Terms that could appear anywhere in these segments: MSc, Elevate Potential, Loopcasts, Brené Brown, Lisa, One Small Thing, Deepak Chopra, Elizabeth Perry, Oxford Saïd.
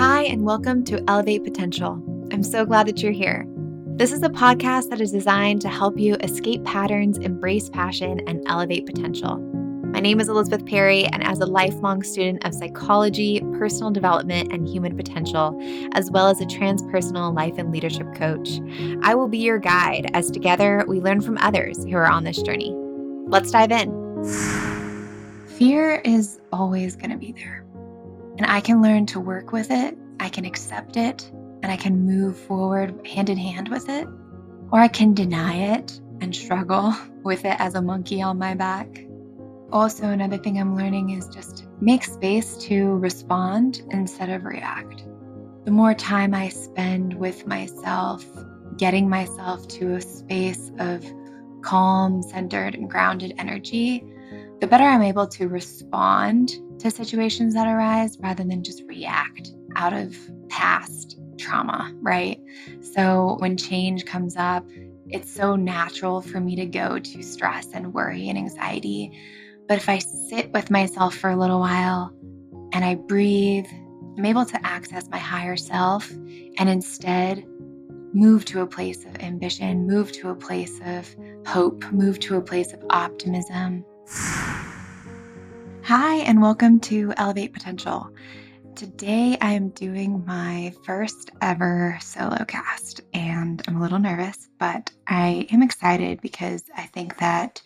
Hi, and welcome to Elevate Potential. I'm so glad that you're here. This is a podcast that is designed to help you escape patterns, embrace passion, and elevate potential. My name is Elizabeth Perry, and as a lifelong student of psychology, personal development, and human potential, as well as a transpersonal life and leadership coach, I will be your guide as together we learn from others who are on this journey. Let's dive in. Fear is always going to be there. And I can learn to work with it, I can accept it, and I can move forward hand in hand with it. Or I can deny it and struggle with it as a monkey on my back. Also, another thing I'm learning is just make space to respond instead of react. The more time I spend with myself, getting myself to a space of calm, centered, and grounded energy, the better I'm able to respond to situations that arise rather than just react out of past trauma, right? So when change comes up, it's so natural for me to go to stress and worry and anxiety. But if I sit with myself for a little while and I breathe, I'm able to access my higher self and instead move to a place of ambition, move to a place of hope, move to a place of optimism. Hi, and welcome to Elevate Potential. Today I am doing my first ever solo cast, and I'm a little nervous, but I am excited because I think that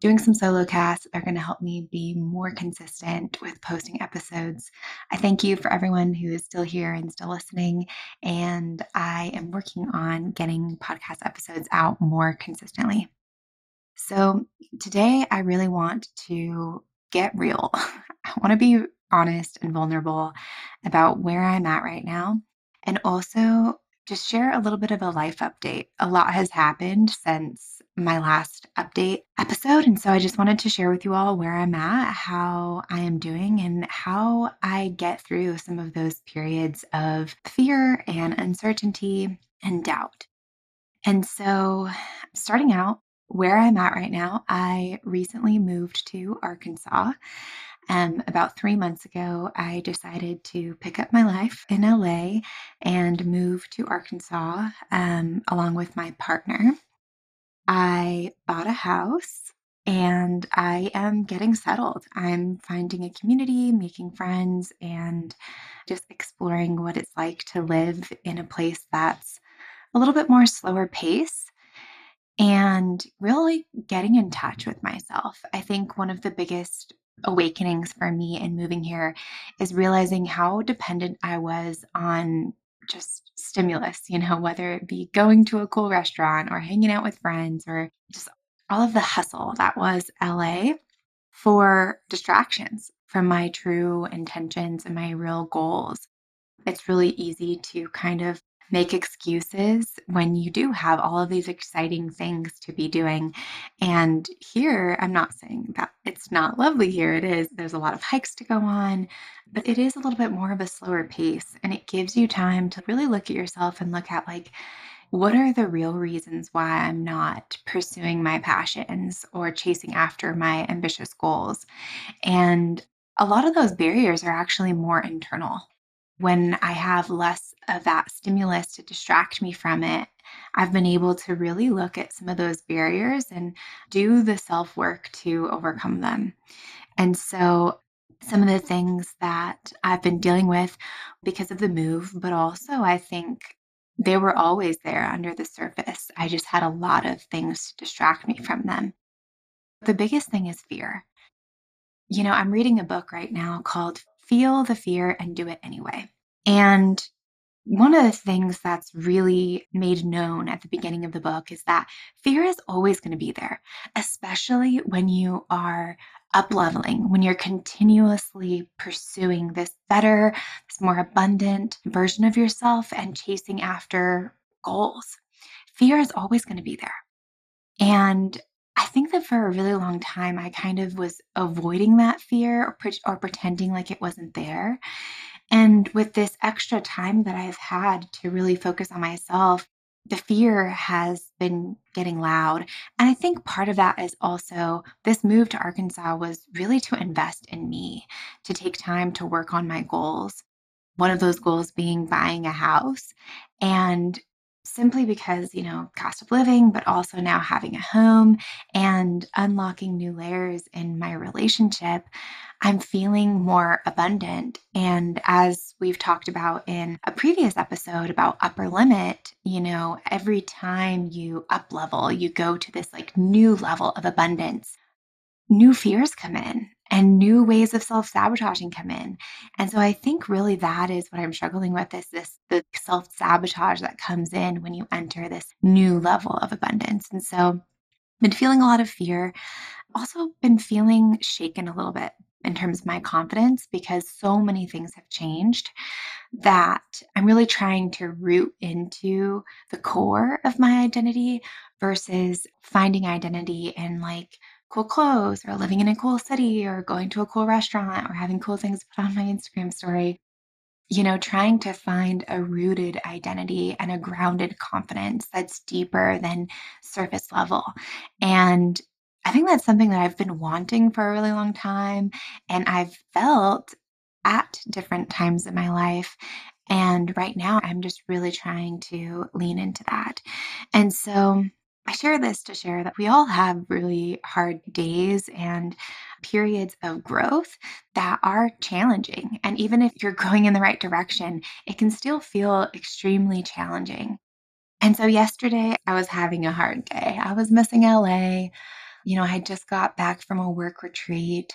doing some solo casts are going to help me be more consistent with posting episodes. I thank you for everyone who is still here and still listening, and I am working on getting podcast episodes out more consistently. So today I really want to get real. I want to be honest and vulnerable about where I'm at right now, and also just share a little bit of a life update. A lot has happened since my last update episode, and so I just wanted to share with you all where I'm at, how I am doing, and how I get through some of those periods of fear and uncertainty and doubt. And so starting out, where I'm at right now, I recently moved to Arkansas. About 3 months ago, I decided to pick up my life in LA and move to Arkansas along with my partner. I bought a house and I am getting settled. I'm finding a community, making friends, and just exploring what it's like to live in a place that's a little bit more slower pace. And really getting in touch with myself. I think one of the biggest awakenings for me in moving here is realizing how dependent I was on just stimulus, you know, whether it be going to a cool restaurant or hanging out with friends or just all of the hustle that was LA for distractions from my true intentions and my real goals. It's really easy to kind of make excuses when you do have all of these exciting things to be doing. And here, I'm not saying that it's not lovely here. It is. There's a lot of hikes to go on, but it is a little bit more of a slower pace. And it gives you time to really look at yourself and look at like, what are the real reasons why I'm not pursuing my passions or chasing after my ambitious goals? And a lot of those barriers are actually more internal. When I have less of that stimulus to distract me from it, I've been able to really look at some of those barriers and do the self-work to overcome them. And so some of the things that I've been dealing with because of the move, but also I think they were always there under the surface. I just had a lot of things to distract me from them. The biggest thing is fear. You know, I'm reading a book right now called Feel the Fear and Do It Anyway. And one of the things that's really made known at the beginning of the book is that fear is always going to be there, especially when you are up-leveling, when you're continuously pursuing this better, this more abundant version of yourself and chasing after goals. Fear is always going to be there. And I think that for a really long time, I kind of was avoiding that fear or pretending like it wasn't there. And with this extra time that I've had to really focus on myself, the fear has been getting loud. And I think part of that is also this move to Arkansas was really to invest in me, to take time to work on my goals. one of those goals being buying a house. And simply because, you know, cost of living, but also now having a home and unlocking new layers in my relationship, I'm feeling more abundant. And as we've talked about in a previous episode about upper limit, you know, every time you up level, you go to this like new level of abundance, new fears come in and new ways of self-sabotaging come in. And so I think really that is what I'm struggling with is the self-sabotage that comes in when you enter this new level of abundance. And so I've been feeling a lot of fear, also been feeling shaken a little bit in terms of my confidence because so many things have changed that I'm really trying to root into the core of my identity versus finding identity in like cool clothes or living in a cool city or going to a cool restaurant or having cool things put on my Instagram story, you know, trying to find a rooted identity and a grounded confidence that's deeper than surface level. And I think that's something that I've been wanting for a really long time. And I've felt at different times in my life. And right now I'm just really trying to lean into that. And so I share this to share that we all have really hard days and periods of growth that are challenging. And even if you're going in the right direction, it can still feel extremely challenging. And so yesterday I was having a hard day. I was missing LA. You know, I just got back from a work retreat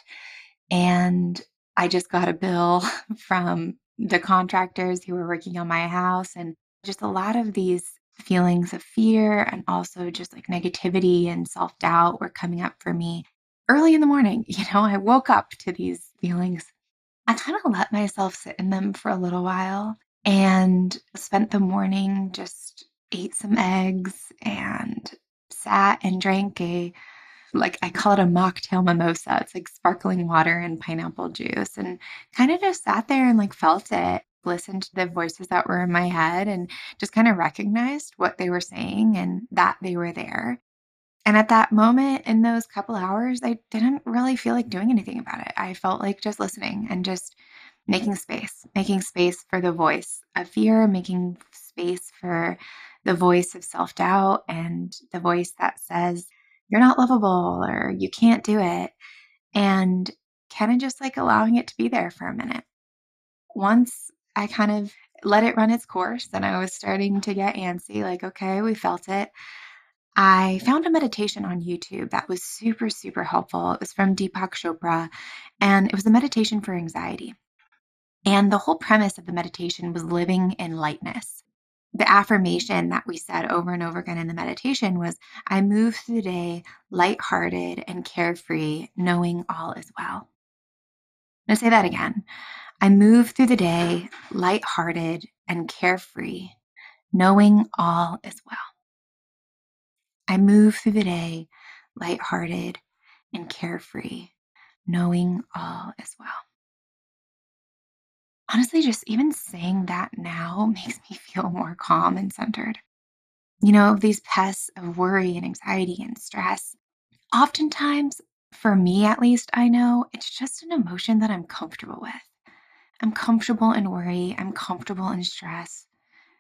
and I just got a bill from the contractors who were working on my house and just a lot of these feelings of fear and also just like negativity and self-doubt were coming up for me early in the morning. You know, I woke up to these feelings. I kind of let myself sit in them for a little while and spent the morning, just ate some eggs and sat and drank I call it a mocktail mimosa. It's like sparkling water and pineapple juice, and kind of just sat there and like felt it. Listened to the voices that were in my head and just kind of recognized what they were saying and that they were there. And at that moment in those couple hours, I didn't really feel like doing anything about it. I felt like just listening and just making space for the voice of fear, making space for the voice of self-doubt and the voice that says, you're not lovable or you can't do it. And kind of just like allowing it to be there for a minute. Once I kind of let it run its course and I was starting to get antsy, like, okay, we felt it. I found a meditation on YouTube that was super, super helpful. It was from Deepak Chopra and it was a meditation for anxiety. And the whole premise of the meditation was living in lightness. The affirmation that we said over and over again in the meditation was, I move through the day lighthearted and carefree, knowing all is well. I'm going to say that again. I move through the day lighthearted and carefree, knowing all is well. I move through the day lighthearted and carefree, knowing all is well. Honestly, just even saying that now makes me feel more calm and centered. You know, these pests of worry and anxiety and stress, oftentimes, for me at least, I know it's just an emotion that I'm comfortable with. I'm comfortable in worry. I'm comfortable in stress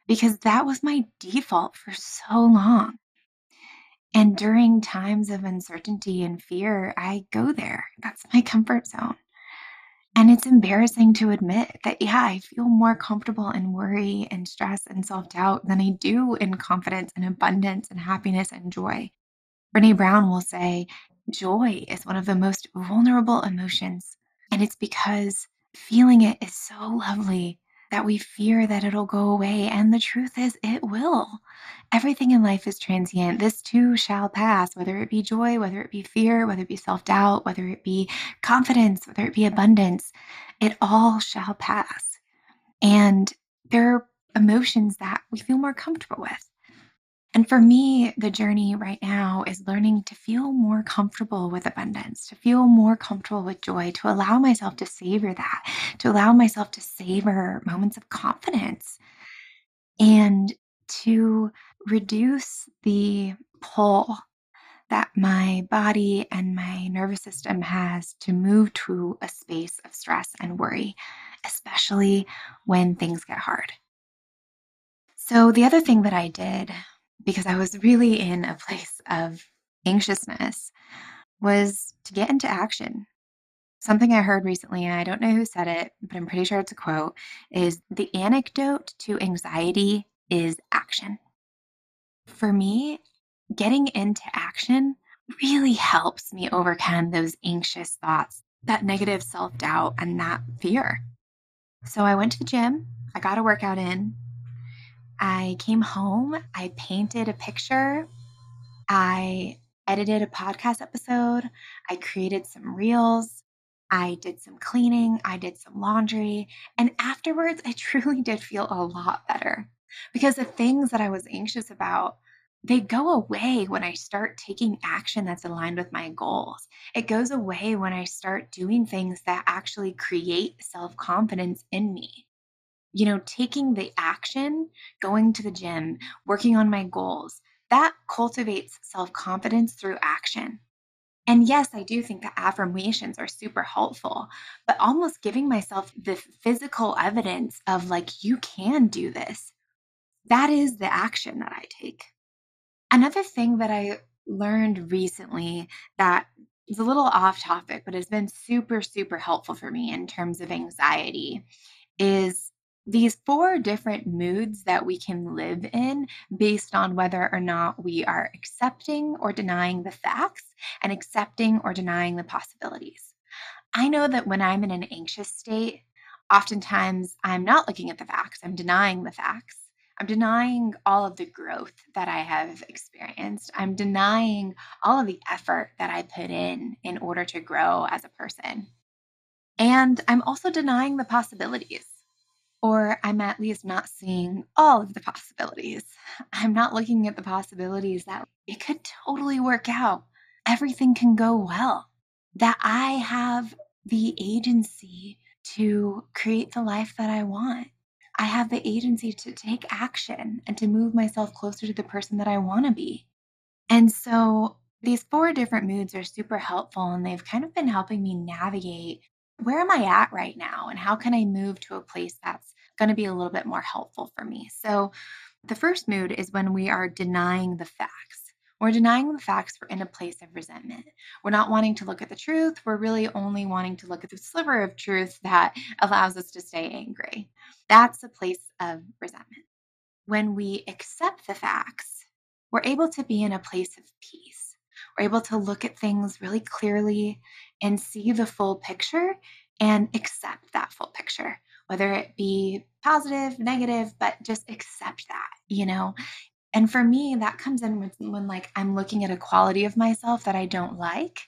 because that was my default for so long. And during times of uncertainty and fear, I go there. That's my comfort zone. And it's embarrassing to admit that, yeah, I feel more comfortable in worry and stress and self-doubt than I do in confidence and abundance and happiness and joy. Brené Brown will say, joy is one of the most vulnerable emotions. And it's because feeling it is so lovely that we fear that it'll go away. And the truth is it will. Everything in life is transient. This too shall pass, whether it be joy, whether it be fear, whether it be self-doubt, whether it be confidence, whether it be abundance, it all shall pass. And there are emotions that we feel more comfortable with. And for me, the journey right now is learning to feel more comfortable with abundance, to feel more comfortable with joy, to allow myself to savor that, to allow myself to savor moments of confidence, and to reduce the pull that my body and my nervous system has to move to a space of stress and worry especially when things get hard. So the other thing that I did, because I was really in a place of anxiousness, was to get into action. Something I heard recently, and I don't know who said it, but I'm pretty sure it's a quote, is the antidote to anxiety is action. For me, getting into action really helps me overcome those anxious thoughts, that negative self-doubt, and that fear. So I went to the gym, I got a workout in, I came home, I painted a picture, I edited a podcast episode, I created some reels, I did some cleaning, I did some laundry, and afterwards I truly did feel a lot better because the things that I was anxious about, they go away when I start taking action that's aligned with my goals. It goes away when I start doing things that actually create self-confidence in me. You know, taking the action, going to the gym, working on my goals, that cultivates self-confidence through action. And yes, I do think that affirmations are super helpful, but almost giving myself the physical evidence of like, you can do this. That is the action that I take. Another thing that I learned recently that is a little off topic, but has been super, super helpful for me in terms of anxiety is these 4 different moods that we can live in based on whether or not we are accepting or denying the facts and accepting or denying the possibilities. I know that when I'm in an anxious state, oftentimes I'm not looking at the facts, I'm denying the facts. I'm denying all of the growth that I have experienced. I'm denying all of the effort that I put in order to grow as a person. And I'm also denying the possibilities, or I'm at least not seeing all of the possibilities. I'm not looking at the possibilities that it could totally work out. Everything can go well, that I have the agency to create the life that I want. I have the agency to take action and to move myself closer to the person that I want to be. And so these 4 different moods are super helpful, and they've kind of been helping me navigate where am I at right now and how can I move to a place that's going to be a little bit more helpful for me. So the first mood is when we are denying the facts. We're denying the facts, we're in a place of resentment. We're not wanting to look at the truth. We're really only wanting to look at the sliver of truth that allows us to stay angry. That's a place of resentment. When we accept the facts, we're able to be in a place of peace. We're able to look at things really clearly and see the full picture and accept that full picture, whether it be positive, negative, but just accept that, you know? And for me, that comes in when like I'm looking at a quality of myself that I don't like,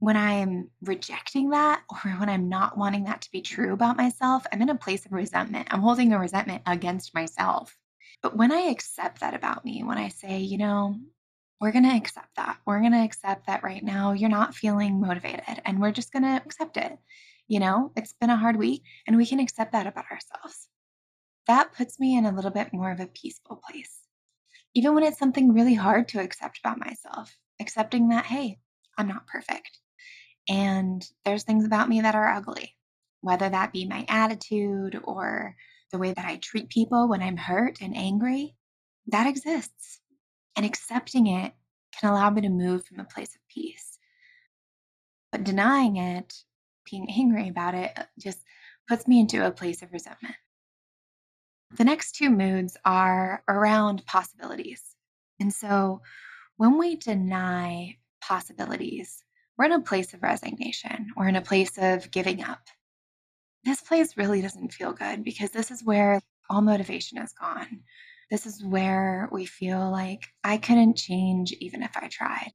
when I'm rejecting that, or when I'm not wanting that to be true about myself, I'm in a place of resentment. I'm holding a resentment against myself. But when I accept that about me, when I say, you know, we're going to accept that. We're going to accept that right now you're not feeling motivated, and we're just going to accept it. You know, it's been a hard week, and we can accept that about ourselves. That puts me in a little bit more of a peaceful place. Even when it's something really hard to accept about myself, accepting that, hey, I'm not perfect. And there's things about me that are ugly, whether that be my attitude or the way that I treat people when I'm hurt and angry, that exists. And accepting it can allow me to move from a place of peace. But denying it, being angry about it, just puts me into a place of resentment. The next 2 moods are around possibilities. And so when we deny possibilities, we're in a place of resignation. We're in a place of giving up. This place really doesn't feel good because this is where all motivation is gone. This is where we feel like I couldn't change even if I tried.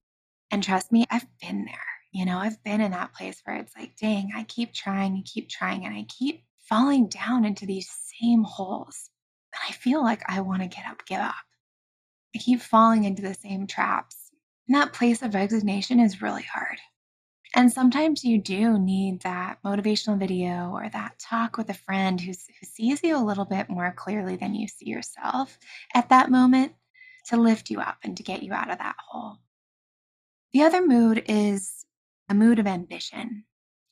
And trust me, I've been there. You know, I've been in that place where it's like, dang, I keep trying, and I keep falling down into these same holes. And I feel like I want to get up, give up. I keep falling into the same traps. And that place of resignation is really hard. And sometimes you do need that motivational video or that talk with a friend who sees you a little bit more clearly than you see yourself at that moment to lift you up and to get you out of that hole. The other mood is a mood of ambition.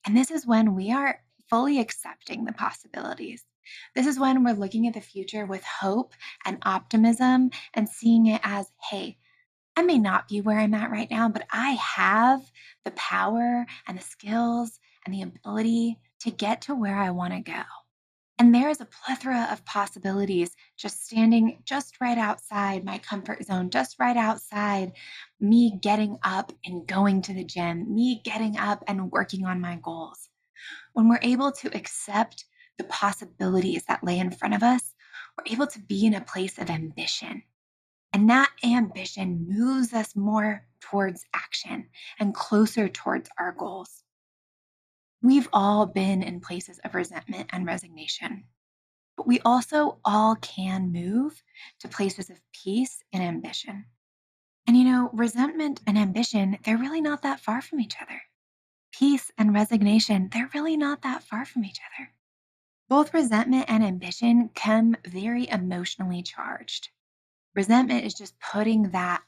And this is when we are fully accepting the possibilities. This is when we're looking at the future with hope and optimism and seeing it as, hey, I may not be where I'm at right now, but I have the power and the skills and the ability to get to where I want to go. And there is a plethora of possibilities just standing just right outside my comfort zone, just right outside me getting up and going to the gym, me getting up and working on my goals. When we're able to accept the possibilities that lay in front of us, we're able to be in a place of ambition. And that ambition moves us more towards action and closer towards our goals. We've all been in places of resentment and resignation, but we also all can move to places of peace and ambition. And you know, resentment and ambition, they're really not that far from each other. Peace and resignation, they're really not that far from each other. Both resentment and ambition come very emotionally charged. Resentment is just putting that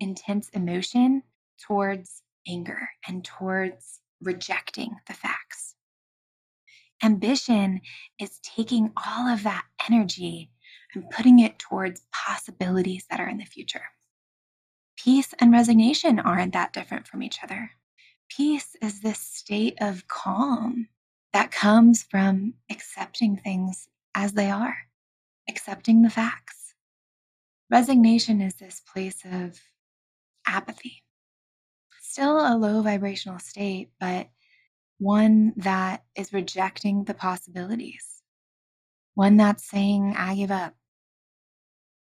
intense emotion towards anger and towards rejecting the facts. Ambition is taking all of that energy and putting it towards possibilities that are in the future. Peace and resignation aren't that different from each other. Peace is this state of calm that comes from accepting things as they are, accepting the facts. Resignation is this place of apathy. Still a low vibrational state, but one that is rejecting the possibilities. One that's saying, I give up.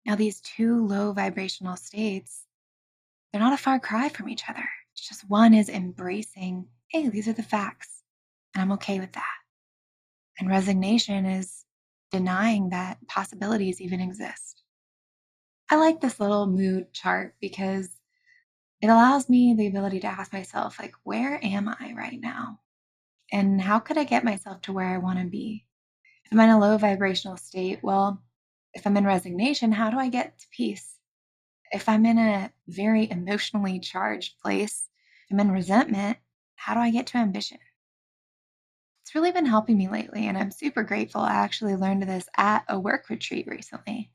Now, these two low vibrational states, they're not a far cry from each other. It's just one is embracing, hey, these are the facts, and I'm okay with that. And resignation is denying that possibilities even exist. I like this little mood chart because it allows me the ability to ask myself, like, where am I right now? And how could I get myself to where I want to be? If I'm in a low vibrational state, well, if I'm in resignation, how do I get to peace? If I'm in a very emotionally charged place, I'm in resentment, how do I get to ambition? It's really been helping me lately, and I'm super grateful. I actually learned this at a work retreat recently.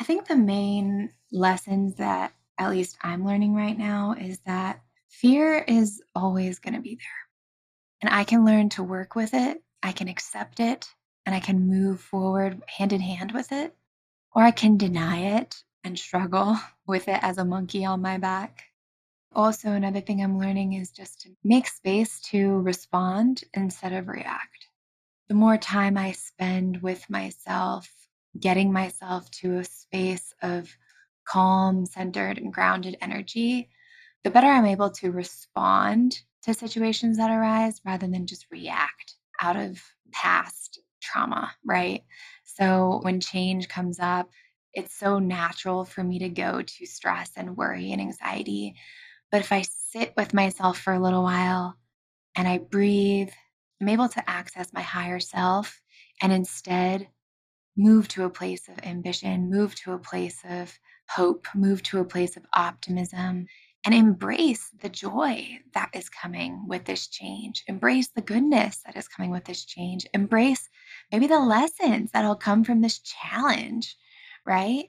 I think the main lessons that at least I'm learning right now is that fear is always going to be there. And I can learn to work with it, I can accept it, and I can move forward hand in hand with it. Or I can deny it and struggle with it as a monkey on my back. Also, another thing I'm learning is just to make space to respond instead of react. The more time I spend with myself, getting myself to a space of calm, centered, and grounded energy, the better I'm able to respond to situations that arise rather than just react out of past trauma, right? So when change comes up, it's so natural for me to go to stress and worry and anxiety. But if I sit with myself for a little while and I breathe, I'm able to access my higher self and instead move to a place of ambition, move to a place of hope, move to a place of optimism, and embrace the joy that is coming with this change. Embrace the goodness that is coming with this change. Embrace maybe the lessons that'll come from this challenge, right?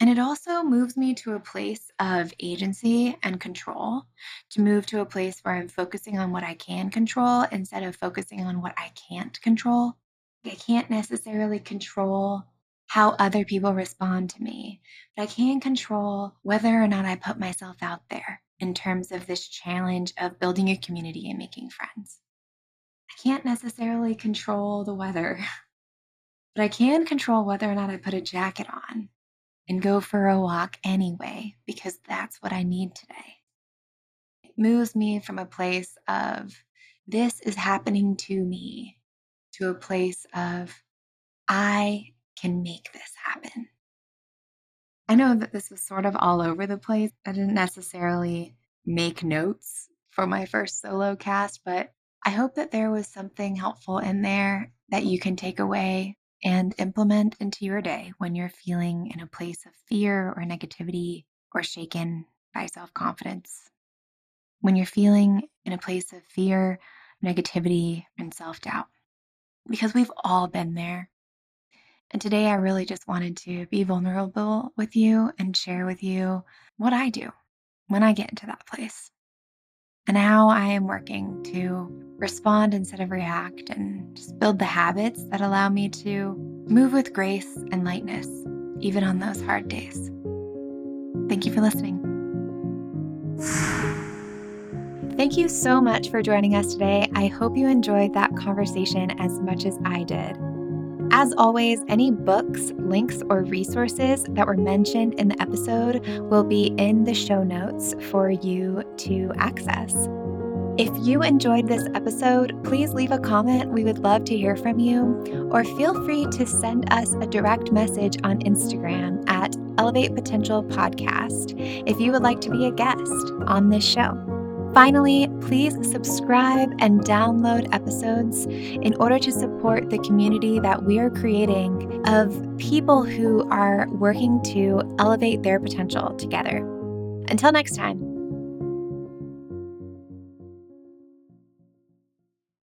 And it also moves me to a place of agency and control, to move to a place where I'm focusing on what I can control instead of focusing on what I can't control. I can't necessarily control how other people respond to me, but I can control whether or not I put myself out there in terms of this challenge of building a community and making friends. I can't necessarily control the weather, but I can control whether or not I put a jacket on and go for a walk anyway, because that's what I need today. It moves me from a place of, this is happening to me, to a place of, I can make this happen. I know that this was sort of all over the place. I didn't necessarily make notes for my first solo cast, but I hope that there was something helpful in there that you can take away and implement into your day when you're feeling in a place of fear or negativity or shaken by self-confidence. When you're feeling in a place of fear, negativity, and self-doubt, because we've all been there. And today I really just wanted to be vulnerable with you and share with you what I do when I get into that place and how I am working to respond instead of react and just build the habits that allow me to move with grace and lightness, even on those hard days. Thank you for listening. Thank you so much for joining us today. I hope you enjoyed that conversation as much as I did. As always, any books, links, or resources that were mentioned in the episode will be in the show notes for you to access. If you enjoyed this episode, please leave a comment. We would love to hear from you, or feel free to send us a direct message on Instagram at Elevate Potential Podcast if you would like to be a guest on this show. Finally, please subscribe and download episodes in order to support the community that we are creating of people who are working to elevate their potential together. Until next time.